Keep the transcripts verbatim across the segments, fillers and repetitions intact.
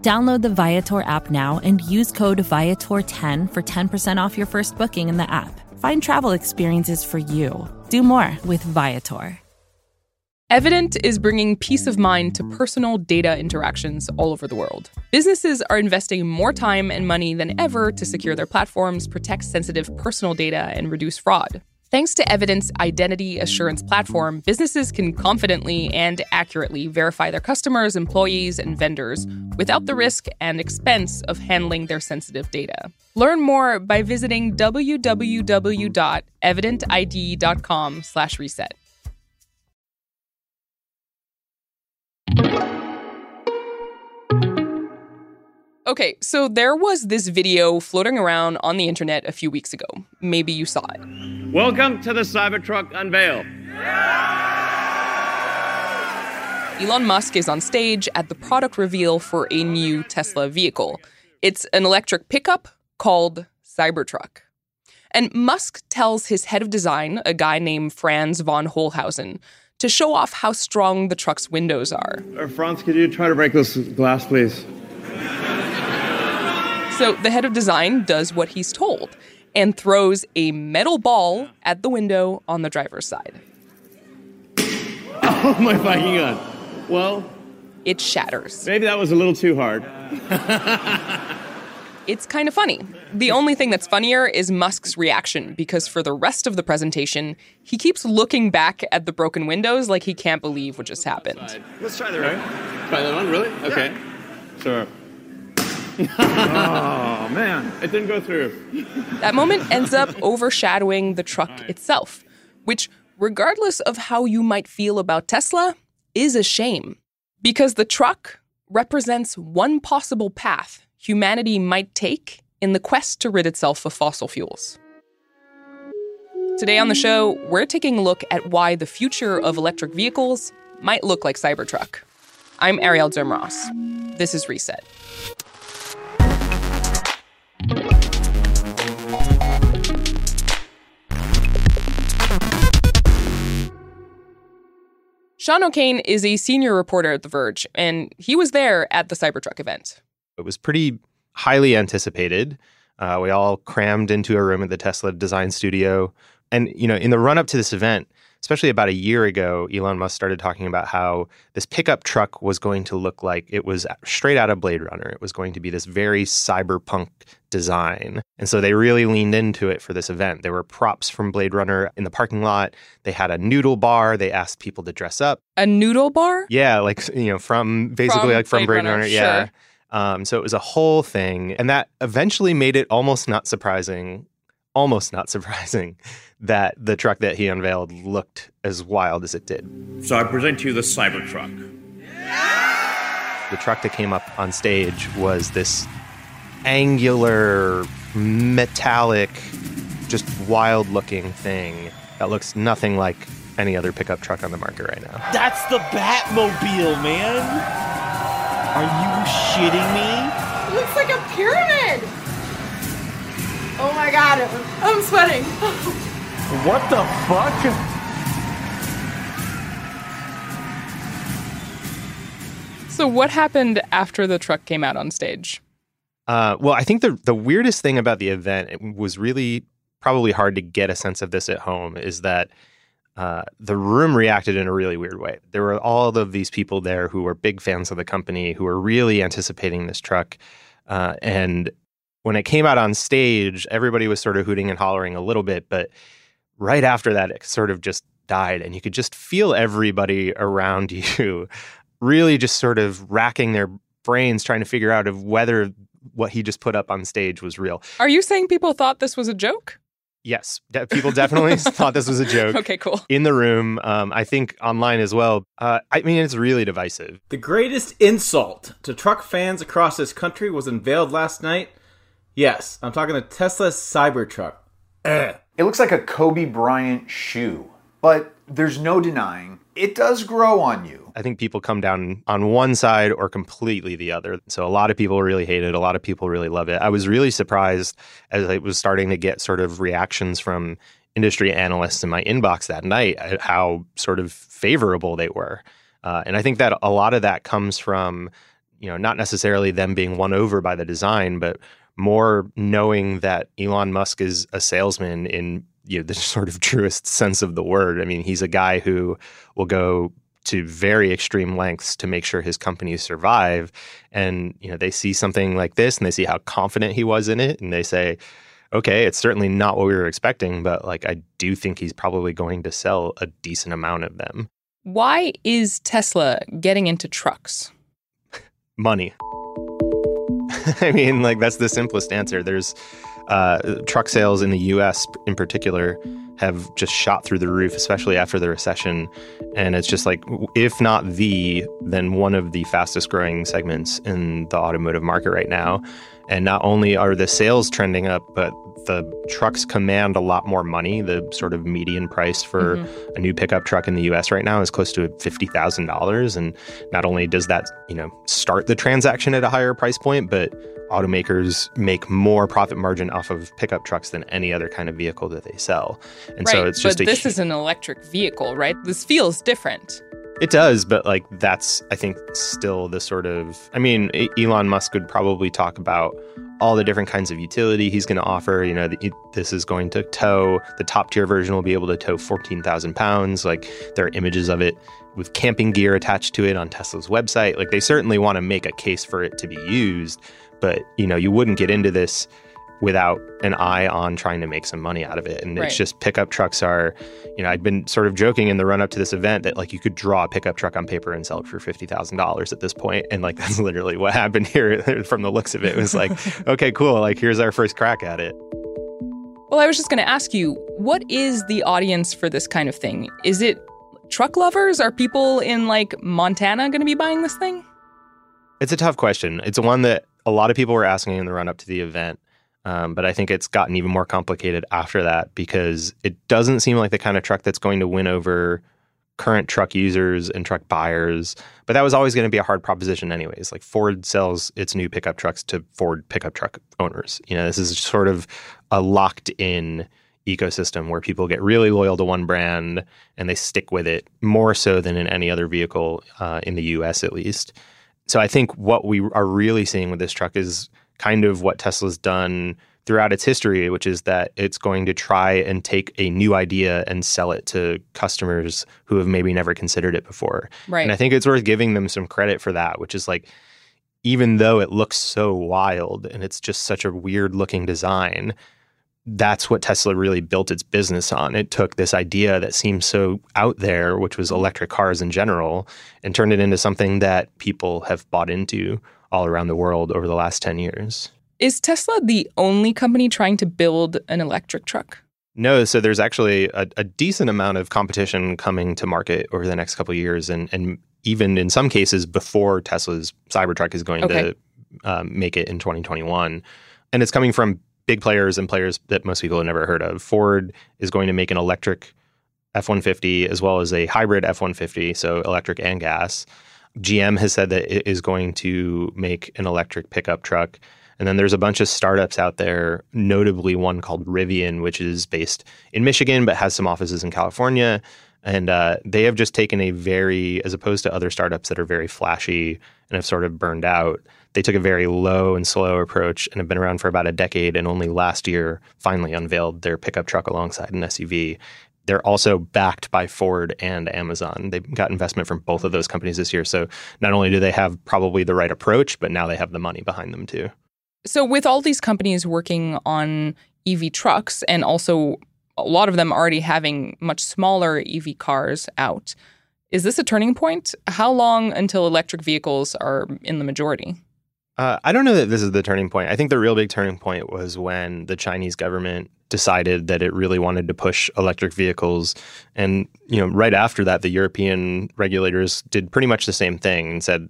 Download the Viator app now and use code Viator ten for ten percent off your first booking in the app. Find travel experiences for you. Do more with Viator. Evident is bringing peace of mind to personal data interactions all over the world. Businesses are investing more time and money than ever to secure their platforms, protect sensitive personal data, and reduce fraud. Thanks to Evident's identity assurance platform, businesses can confidently and accurately verify their customers, employees, and vendors without the risk and expense of handling their sensitive data. Learn more by visiting w w w dot evident i d dot com slash reset. Okay, so there was this video floating around on the internet a few weeks ago. Maybe you saw it. Welcome to the Cybertruck unveil. Yeah! Elon Musk is on stage at the product reveal for a new Tesla vehicle. It's an electric pickup called Cybertruck. And Musk tells his head of design, a guy named Franz von Holhausen, to show off how strong the truck's windows are. Uh, Franz, could you try to break this glass, please? So the head of design does what he's told and throws a metal ball at the window on the driver's side. Oh, my fucking God. Well, it shatters. Maybe that was a little too hard. It's kind of funny. The only thing that's funnier is Musk's reaction, because for the rest of the presentation, he keeps looking back at the broken windows like he can't believe what just happened. Let's try that one. Try that one, really? Okay. Yeah. Sure. Oh, man. It didn't go through. That moment ends up overshadowing the truck right. itself, which, regardless of how you might feel about Tesla, is a shame. Because the truck represents one possible path humanity might take in the quest to rid itself of fossil fuels. Today on the show, we're taking a look at why the future of electric vehicles might look like Cybertruck. I'm Ariel Dzemras. This is Reset. Sean O'Kane is a senior reporter at The Verge, and he was there at the Cybertruck event. It was pretty highly anticipated. Uh, we all crammed into a room at the Tesla design studio. And, you know, in the run-up to this event, especially about a year ago, Elon Musk started talking about how this pickup truck was going to look like it was straight out of Blade Runner. It was going to be this very cyberpunk design. And so they really leaned into it for this event. There were props from Blade Runner in the parking lot. They had a noodle bar. They asked people to dress up. A noodle bar? Yeah, like, you know, from basically from like from Blade, Blade Runner. Runner yeah. Sure. Um, so it was a whole thing. And that eventually made it almost not surprising Almost not surprising that the truck that he unveiled looked as wild as it did. So I present to you the Cybertruck. Yeah! The truck that came up on stage was this angular, metallic, just wild-looking thing that looks nothing like any other pickup truck on the market right now. That's the Batmobile, man! Are you shitting me? It looks like a pyramid! Oh my God, I'm sweating. What the fuck? So what happened after the truck came out on stage? Uh, well, I think the, the weirdest thing about the event, it was really probably hard to get a sense of this at home, is that uh, the room reacted in a really weird way. There were all of these people there who were big fans of the company, who were really anticipating this truck, uh, and... When it came out on stage, everybody was sort of hooting and hollering a little bit, but right after that, it sort of just died, and you could just feel everybody around you really just sort of racking their brains trying to figure out of whether what he just put up on stage was real. Are you saying people thought this was a joke? Yes, de- people definitely thought this was a joke. Okay, cool. In the room, um, I think online as well. Uh, I mean, it's really divisive. The greatest insult to truck fans across this country was unveiled last night. Yes, I'm talking a Tesla Cybertruck. Ugh. It looks like a Kobe Bryant shoe, but there's no denying it does grow on you. I think people come down on one side or completely the other. So a lot of people really hate it. A lot of people really love it. I was really surprised as I was starting to get sort of reactions from industry analysts in my inbox that night at how sort of favorable they were. Uh, and I think that a lot of that comes from, you know, not necessarily them being won over by the design, but more knowing that Elon Musk is a salesman in, you know, the sort of truest sense of the word. I mean, he's a guy who will go to very extreme lengths to make sure his companies survive. And, you know, they see something like this and they see how confident he was in it. And they say, okay, it's certainly not what we were expecting, but like, I do think he's probably going to sell a decent amount of them. Why is Tesla getting into trucks? Money. I mean, like, that's the simplest answer. There's uh, truck sales in the U S in particular have just shot through the roof, especially after the recession. And it's just like, if not the, then one of the fastest growing segments in the automotive market right now. And not only are the sales trending up, but the trucks command a lot more money. The sort of median price for mm-hmm. a new pickup truck in the U S right now is close to fifty thousand dollars. And not only does that, you know, start the transaction at a higher price point, but automakers make more profit margin off of pickup trucks than any other kind of vehicle that they sell. And right, so it's just but a, this is an electric vehicle, right? This feels different. It does, but like that's, I think, still the sort of, I mean, Elon Musk would probably talk about all the different kinds of utility he's going to offer. You know, the, this is going to tow, the top tier version will be able to tow fourteen thousand pounds. Like there are images of it with camping gear attached to it on Tesla's website. Like they certainly want to make a case for it to be used, but, you know, you wouldn't get into this without an eye on trying to make some money out of it. And right. It's just pickup trucks are, you know, I'd been sort of joking in the run up to this event that like you could draw a pickup truck on paper and sell it for fifty thousand dollars at this point. And like, that's literally what happened here from the looks of it. It was like, okay, cool. Like, here's our first crack at it. Well, I was just going to ask you, what is the audience for this kind of thing? Is it truck lovers? Are people in like Montana going to be buying this thing? It's a tough question. It's one that a lot of people were asking in the run up to the event. Um, but I think it's gotten even more complicated after that because it doesn't seem like the kind of truck that's going to win over current truck users and truck buyers. But that was always going to be a hard proposition anyways. Like Ford sells its new pickup trucks to Ford pickup truck owners. You know, this is sort of a locked in ecosystem where people get really loyal to one brand and they stick with it more so than in any other vehicle uh, in the U S at least. So I think what we are really seeing with this truck is kind of what Tesla's done throughout its history, which is that it's going to try and take a new idea and sell it to customers who have maybe never considered it before. Right. And I think it's worth giving them some credit for that, which is like, even though it looks so wild and it's just such a weird looking design, that's what Tesla really built its business on. It took this idea that seemed so out there, which was electric cars in general, and turned it into something that people have bought into all around the world over the last ten years. Is Tesla the only company trying to build an electric truck? No, so there's actually a, a decent amount of competition coming to market over the next couple of years, and, and even in some cases before Tesla's Cybertruck is going okay. to um, make it in twenty twenty-one. And it's coming from big players and players that most people have never heard of. Ford is going to make an electric F one fifty as well as a hybrid F one fifty, so electric and gas. G M has said that it is going to make an electric pickup truck. And then there's a bunch of startups out there, notably one called Rivian, which is based in Michigan, but has some offices in California. And uh, they have just taken a very, as opposed to other startups that are very flashy and have sort of burned out, they took a very low and slow approach and have been around for about a decade and only last year finally unveiled their pickup truck alongside an S U V. They're also backed by Ford and Amazon. They've got investment from both of those companies this year. So not only do they have probably the right approach, but now they have the money behind them too. So with all these companies working on E V trucks and also a lot of them already having much smaller E V cars out, is this a turning point? How long until electric vehicles are in the majority? Uh, I don't know that this is the turning point. I think the real big turning point was when the Chinese government decided that it really wanted to push electric vehicles. And, you know, right after that, the European regulators did pretty much the same thing and said,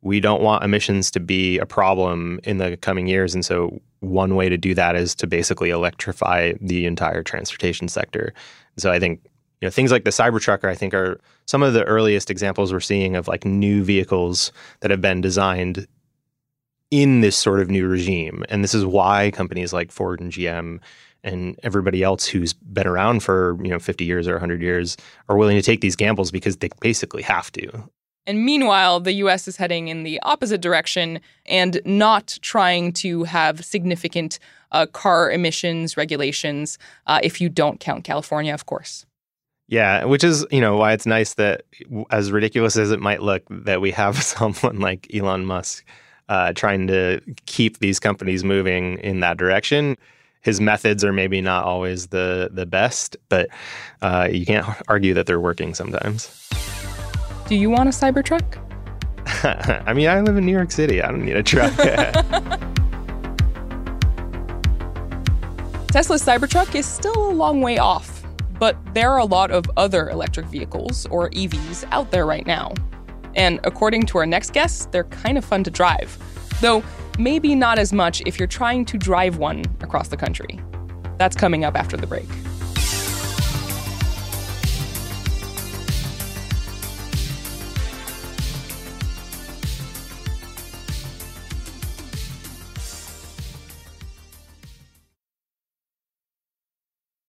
we don't want emissions to be a problem in the coming years. And so one way to do that is to basically electrify the entire transportation sector. So I think, you know, things like the Cybertruck, I think, are some of the earliest examples we're seeing of like new vehicles that have been designed in this sort of new regime. And this is why companies like Ford and G M and everybody else who's been around for, you know, fifty years or one hundred years are willing to take these gambles, because they basically have to. And meanwhile, the U S is heading in the opposite direction and not trying to have significant uh, car emissions regulations, uh, if you don't count California, of course. Yeah, which is, you know, why it's nice that, as ridiculous as it might look, that we have someone like Elon Musk uh, trying to keep these companies moving in that direction. His methods are maybe not always the, the best, but uh, you can't argue that they're working sometimes. Do you want a Cybertruck? I mean, I live in New York City. I don't need a truck. Tesla's Cybertruck is still a long way off, but there are a lot of other electric vehicles, or E Vs, out there right now. And according to our next guest, they're kind of fun to drive, though maybe not as much if you're trying to drive one across the country. That's coming up after the break.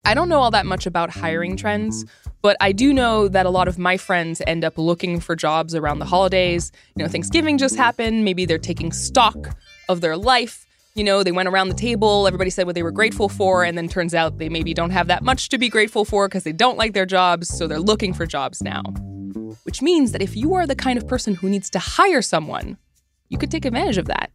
I don't know all that much about hiring trends, but I do know that a lot of my friends end up looking for jobs around the holidays. You know, Thanksgiving just happened. Maybe they're taking stock of their life. You know, they went around the table. Everybody said what they were grateful for. And then turns out they maybe don't have that much to be grateful for because they don't like their jobs. So they're looking for jobs now, which means that if you are the kind of person who needs to hire someone, you could take advantage of that.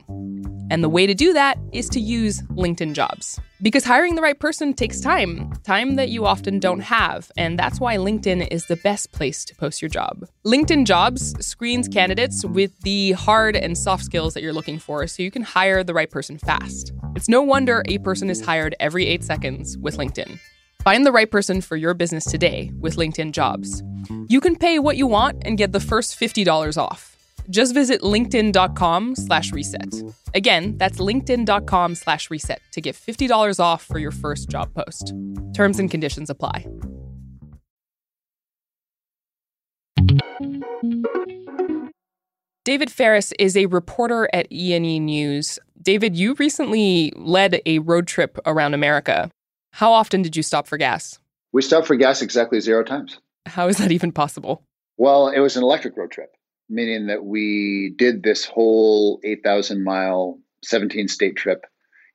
And the way to do that is to use LinkedIn Jobs. Because hiring the right person takes time, time that you often don't have. And that's why LinkedIn is the best place to post your job. LinkedIn Jobs screens candidates with the hard and soft skills that you're looking for, so you can hire the right person fast. It's no wonder a person is hired every eight seconds with LinkedIn. Find the right person for your business today with LinkedIn Jobs. You can pay what you want and get the first fifty dollars off. Just visit linkedin.com slash reset. Again, that's linkedin.com slash reset to get fifty dollars off for your first job post. Terms and conditions apply. David Ferris is a reporter at E and E News. David, you recently led a road trip around America. How often did you stop for gas? We stopped for gas exactly zero times. How is that even possible? Well, it was an electric road trip, meaning that we did this whole eight thousand mile, seventeen state trip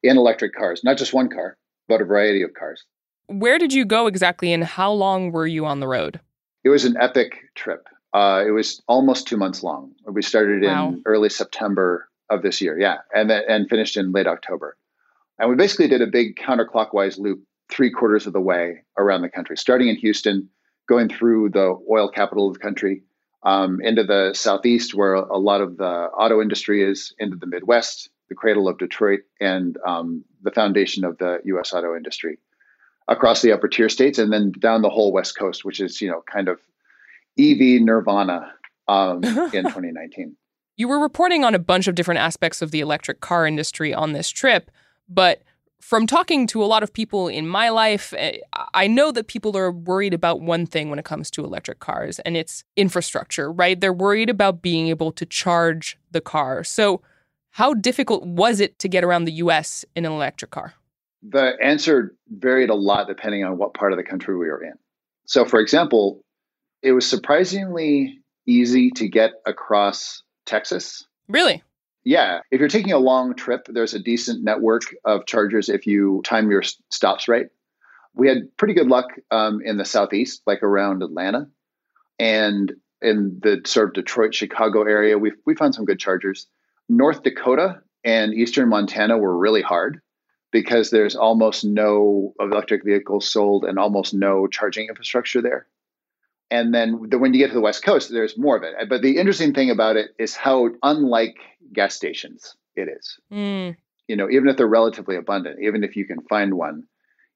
in electric cars. Not just one car, but a variety of cars. Where did you go exactly, and how long were you on the road? It was an epic trip. Uh, it was almost two months long. We started in wow. early September of this year, yeah, and th- and finished in late October. And we basically did a big counterclockwise loop three quarters of the way around the country, starting in Houston, going through the oil capital of the country, Um, into the Southeast, where a lot of the auto industry is, into the Midwest, the cradle of Detroit, and um, the foundation of the U S auto industry, across the upper tier states, and then down the whole West Coast, which is, you know, kind of E V nirvana um, in twenty nineteen. You were reporting on a bunch of different aspects of the electric car industry on this trip, but from talking to a lot of people in my life, I know that people are worried about one thing when it comes to electric cars, and it's infrastructure, right? They're worried about being able to charge the car. So how difficult was it to get around the U S in an electric car? The answer varied a lot depending on what part of the country we were in. So, for example, it was surprisingly easy to get across Texas. Really? Yeah. If you're taking a long trip, there's a decent network of chargers if you time your stops right. We had pretty good luck um, in the Southeast, like around Atlanta. And in the sort of Detroit, Chicago area, we we found some good chargers. North Dakota and eastern Montana were really hard because there's almost no electric vehicles sold and almost no charging infrastructure there. And then the, when you get to the West Coast, there's more of it. But the interesting thing about it is how unlike gas stations it is. Mm. You know, even if they're relatively abundant, even if you can find one,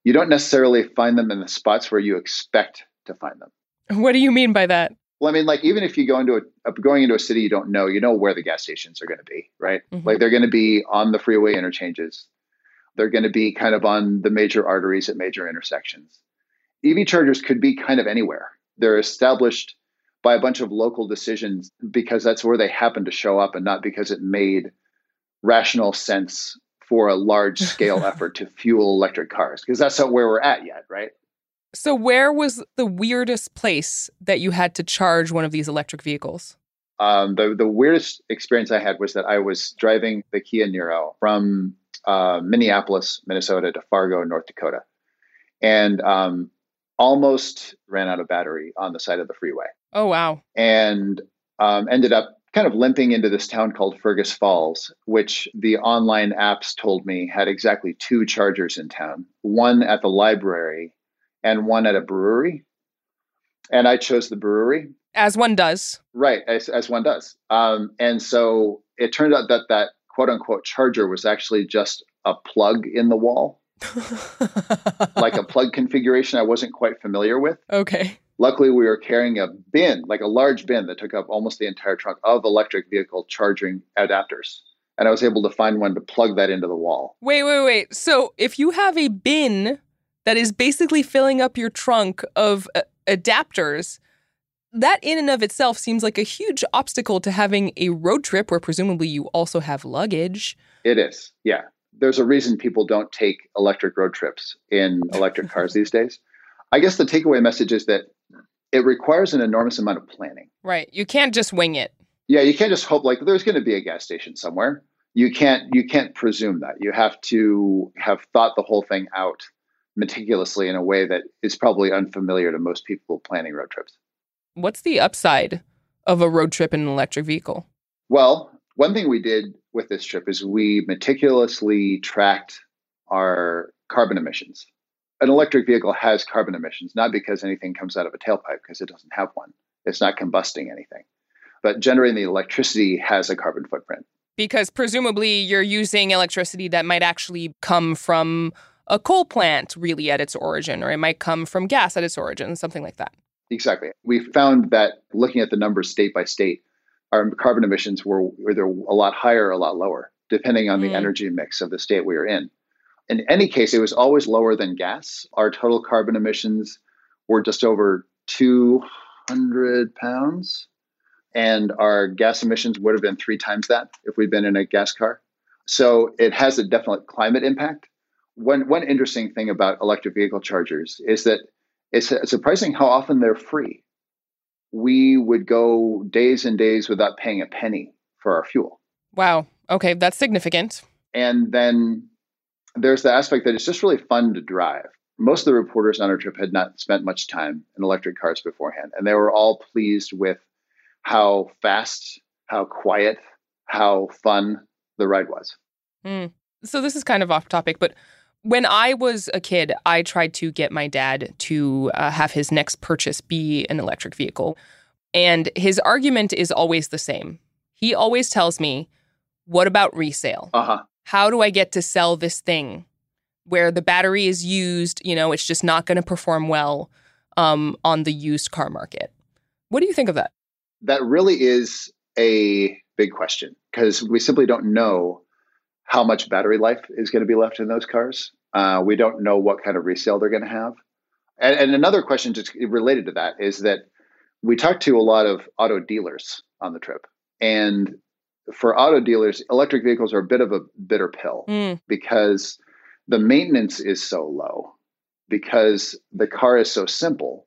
you don't necessarily find them in the spots where you expect to find them. What do you mean by that? Well, I mean, like, even if you go into a, going into a city you don't know, you know where the gas stations are going to be, right? Mm-hmm. Like, they're going to be on the freeway interchanges. They're going to be kind of on the major arteries at major intersections. E V chargers could be kind of anywhere. They're established by a bunch of local decisions because that's where they happen to show up and not because it made rational sense for a large scale effort to fuel electric cars, because that's not where we're at yet, right? So where was the weirdest place that you had to charge one of these electric vehicles? Um, the, the weirdest experience I had was that I was driving the Kia Niro from uh, Minneapolis, Minnesota to Fargo, North Dakota, and um, almost ran out of battery on the side of the freeway. Oh, wow. And um, ended up kind of limping into this town called Fergus Falls, which the online apps told me had exactly two chargers in town, one at the library and one at a brewery. And I chose the brewery. As one does. Right, as, as one does. Um, and so it turned out that that quote-unquote charger was actually just a plug in the wall, like a plug configuration I wasn't quite familiar with. Okay. Luckily, we were carrying a bin, like a large bin that took up almost the entire trunk of electric vehicle charging adapters. And I was able to find one to plug that into the wall. Wait, wait, wait. So if you have a bin that is basically filling up your trunk of uh, adapters, that in and of itself seems like a huge obstacle to having a road trip where presumably you also have luggage. It is. Yeah. There's a reason people don't take electric road trips in electric cars these days. I guess the takeaway message is that it requires an enormous amount of planning. Right. You can't just wing it. Yeah. You can't just hope like there's going to be a gas station somewhere. You can't, you can't presume that. You have to have thought the whole thing out meticulously in a way that is probably unfamiliar to most people planning road trips. What's the upside of a road trip in an electric vehicle? Well, one thing we did with this trip is we meticulously tracked our carbon emissions. An electric vehicle has carbon emissions, not because anything comes out of a tailpipe, because it doesn't have one. It's not combusting anything. But generating the electricity has a carbon footprint. Because presumably you're using electricity that might actually come from a coal plant, really, at its origin, or it might come from gas at its origin, something like that. Exactly. We found that looking at the numbers state by state, our carbon emissions were either a lot higher or a lot lower, depending on mm. the energy mix of the state we were in. In any case, it was always lower than gas. Our total carbon emissions were just over two hundred pounds, and our gas emissions would have been three times that if we'd been in a gas car. So it has a definite climate impact. One one interesting thing about electric vehicle chargers is that it's surprising how often they're free. We would go days and days without paying a penny for our fuel. Wow. Okay, that's significant. And then there's the aspect that it's just really fun to drive. Most of the reporters on our trip had not spent much time in electric cars beforehand, and they were all pleased with how fast, how quiet, how fun the ride was. Mm. So this is kind of off topic, but when I was a kid, I tried to get my dad to uh, have his next purchase be an electric vehicle. And his argument is always the same. He always tells me, what about resale? Uh-huh. How do I get to sell this thing where the battery is used? You know, it's just not going to perform well um, on the used car market. What do you think of that? That really is a big question because we simply don't know how much battery life is going to be left in those cars. Uh, we don't know what kind of resale they're going to have. And, and another question just related to that is that we talked to a lot of auto dealers on the trip. And for auto dealers, electric vehicles are a bit of a bitter pill mm. because the maintenance is so low, because the car is so simple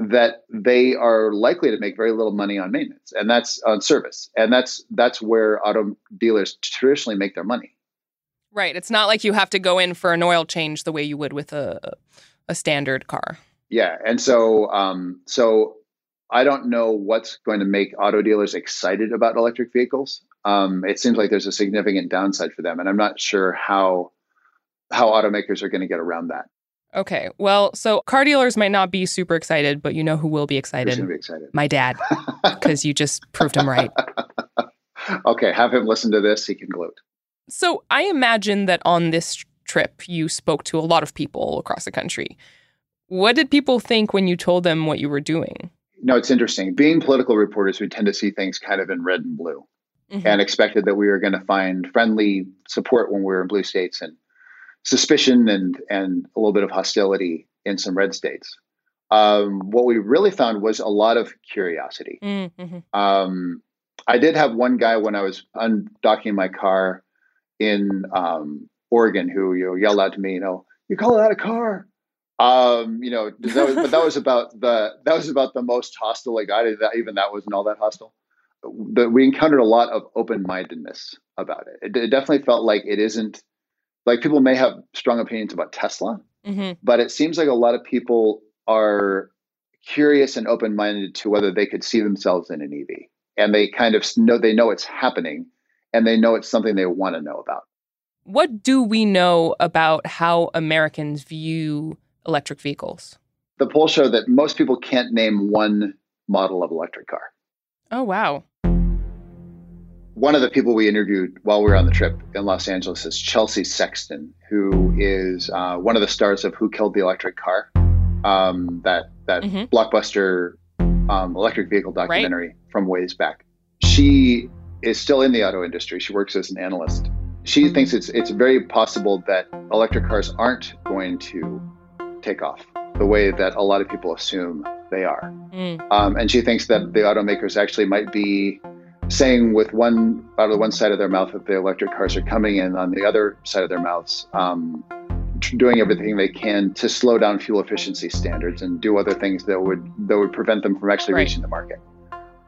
that they are likely to make very little money on maintenance, and that's on service. And that's that's where auto dealers traditionally make their money. Right. It's not like you have to go in for an oil change the way you would with a a standard car. Yeah. And so um, so I don't know what's going to make auto dealers excited about electric vehicles. Um, it seems like there's a significant downside for them, and I'm not sure how how automakers are going to get around that. Okay. Well, so car dealers might not be super excited, but you know who will be excited? Who's going to be excited? My dad, because you just proved him right. Okay. Have him listen to this. He can gloat. So I imagine that on this trip, you spoke to a lot of people across the country. What did people think when you told them what you were doing? No, it's interesting. Being political reporters, we tend to see things kind of in red and blue mm-hmm. and expected that we were going to find friendly support when we were in blue states and suspicion and and a little bit of hostility in some red states. Um, what we really found was a lot of curiosity. Mm-hmm. Um, I did have one guy when I was undocking my car in um, Oregon who you know, yelled out to me, you know, "You call that a car?" Um, you know, that was, but that was about the that was about the most hostile. Like I did that, even that wasn't all that hostile. But we encountered a lot of open-mindedness about it. It, it definitely felt like it isn't like people may have strong opinions about Tesla, mm-hmm. but it seems like a lot of people are curious and open-minded to whether they could see themselves in an E V, and they kind of know they know it's happening, and they know it's something they want to know about. What do we know about how Americans view electric vehicles? The polls show that most people can't name one model of electric car. Oh, wow. One of the people we interviewed while we were on the trip in Los Angeles is Chelsea Sexton, who is uh, one of the stars of Who Killed the Electric Car, um, that that mm-hmm. blockbuster um, electric vehicle documentary right. from ways back. She is still in the auto industry. She works as an analyst. She mm-hmm. thinks it's it's very possible that electric cars aren't going to take off the way that a lot of people assume they are. Mm. Um, and she thinks that the automakers actually might be saying with one out of one side of their mouth that the electric cars are coming and on the other side of their mouths, um, doing everything they can to slow down fuel efficiency standards and do other things that would that would prevent them from actually right. reaching the market.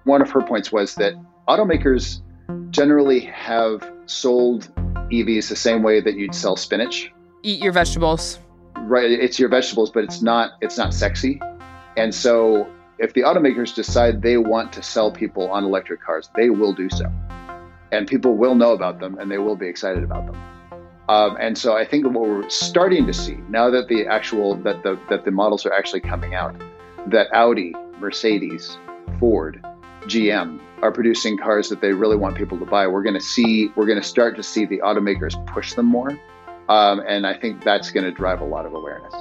One of her points was that automakers generally have sold E Vs the same way that you'd sell spinach. Eat your vegetables. Right, it's your vegetables, but it's not it's not sexy. And so if the automakers decide they want to sell people on electric cars, they will do so. And people will know about them and they will be excited about them. Um, and so I think what we're starting to see now that the actual that the that the models are actually coming out, that Audi, Mercedes, Ford, G M are producing cars that they really want people to buy. We're going to see we're going to start to see the automakers push them more. Um, and I think that's going to drive a lot of awareness.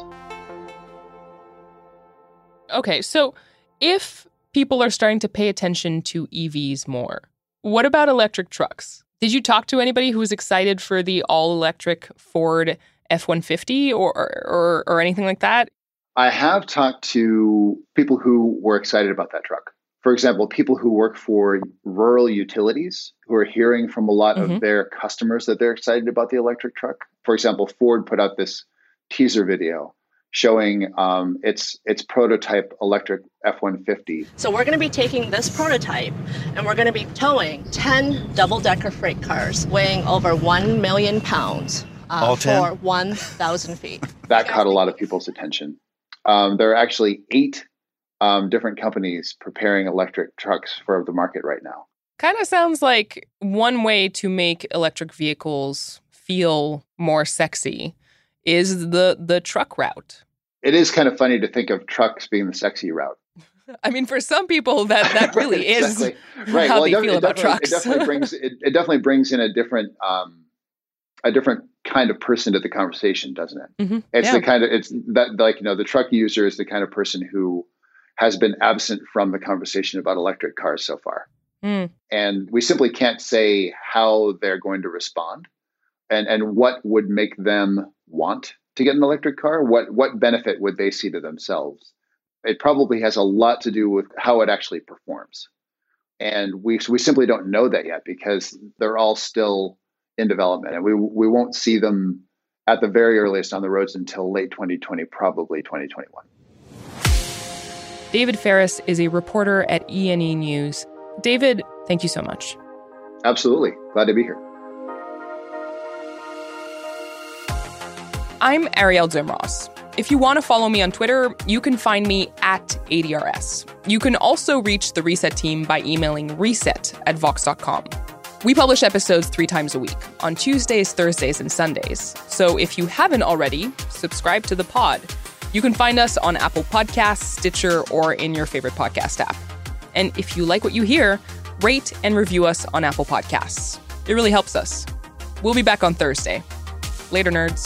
Okay, so if people are starting to pay attention to E Vs more, what about electric trucks? Did you talk to anybody who was excited for the all-electric Ford F one fifty or, or or anything like that? I have talked to people who were excited about that truck. For example, people who work for rural utilities who are hearing from a lot mm-hmm. of their customers that they're excited about the electric truck. For example, Ford put out this teaser video showing um, its its prototype electric F one fifty. So we're going to be taking this prototype and we're going to be towing ten double-decker freight cars weighing over one million pounds uh, All ten? for one thousand feet. That caught a lot of people's attention. Um, there are actually eight Um, different companies preparing electric trucks for the market right now. Kind of sounds like one way to make electric vehicles feel more sexy is the, the truck route. It is kind of funny to think of trucks being the sexy route. I mean, for some people, that, that really exactly. is right. how well, they feel about trucks. It definitely, brings, it, it definitely brings in a different um, a different kind of person to the conversation, doesn't it? Mm-hmm. It's yeah. the kind of it's that like you know the truck user is the kind of person who has been absent from the conversation about electric cars so far. Mm. And we simply can't say how they're going to respond and, and what would make them want to get an electric car. What, what benefit would they see to themselves? It probably has a lot to do with how it actually performs. And we, we simply don't know that yet because they're all still in development and we, we won't see them at the very earliest on the roads until late twenty twenty, probably twenty twenty-one. David Ferris is a reporter at E and E News. David, thank you so much. Absolutely. Glad to be here. I'm Arielle Zimros. If you want to follow me on Twitter, you can find me at A D R S. You can also reach the Reset team by emailing reset at vox dot com. We publish episodes three times a week, on Tuesdays, Thursdays, and Sundays. So if you haven't already, subscribe to the pod. You can find us on Apple Podcasts, Stitcher, or in your favorite podcast app. And if you like what you hear, rate and review us on Apple Podcasts. It really helps us. We'll be back on Thursday. Later, nerds.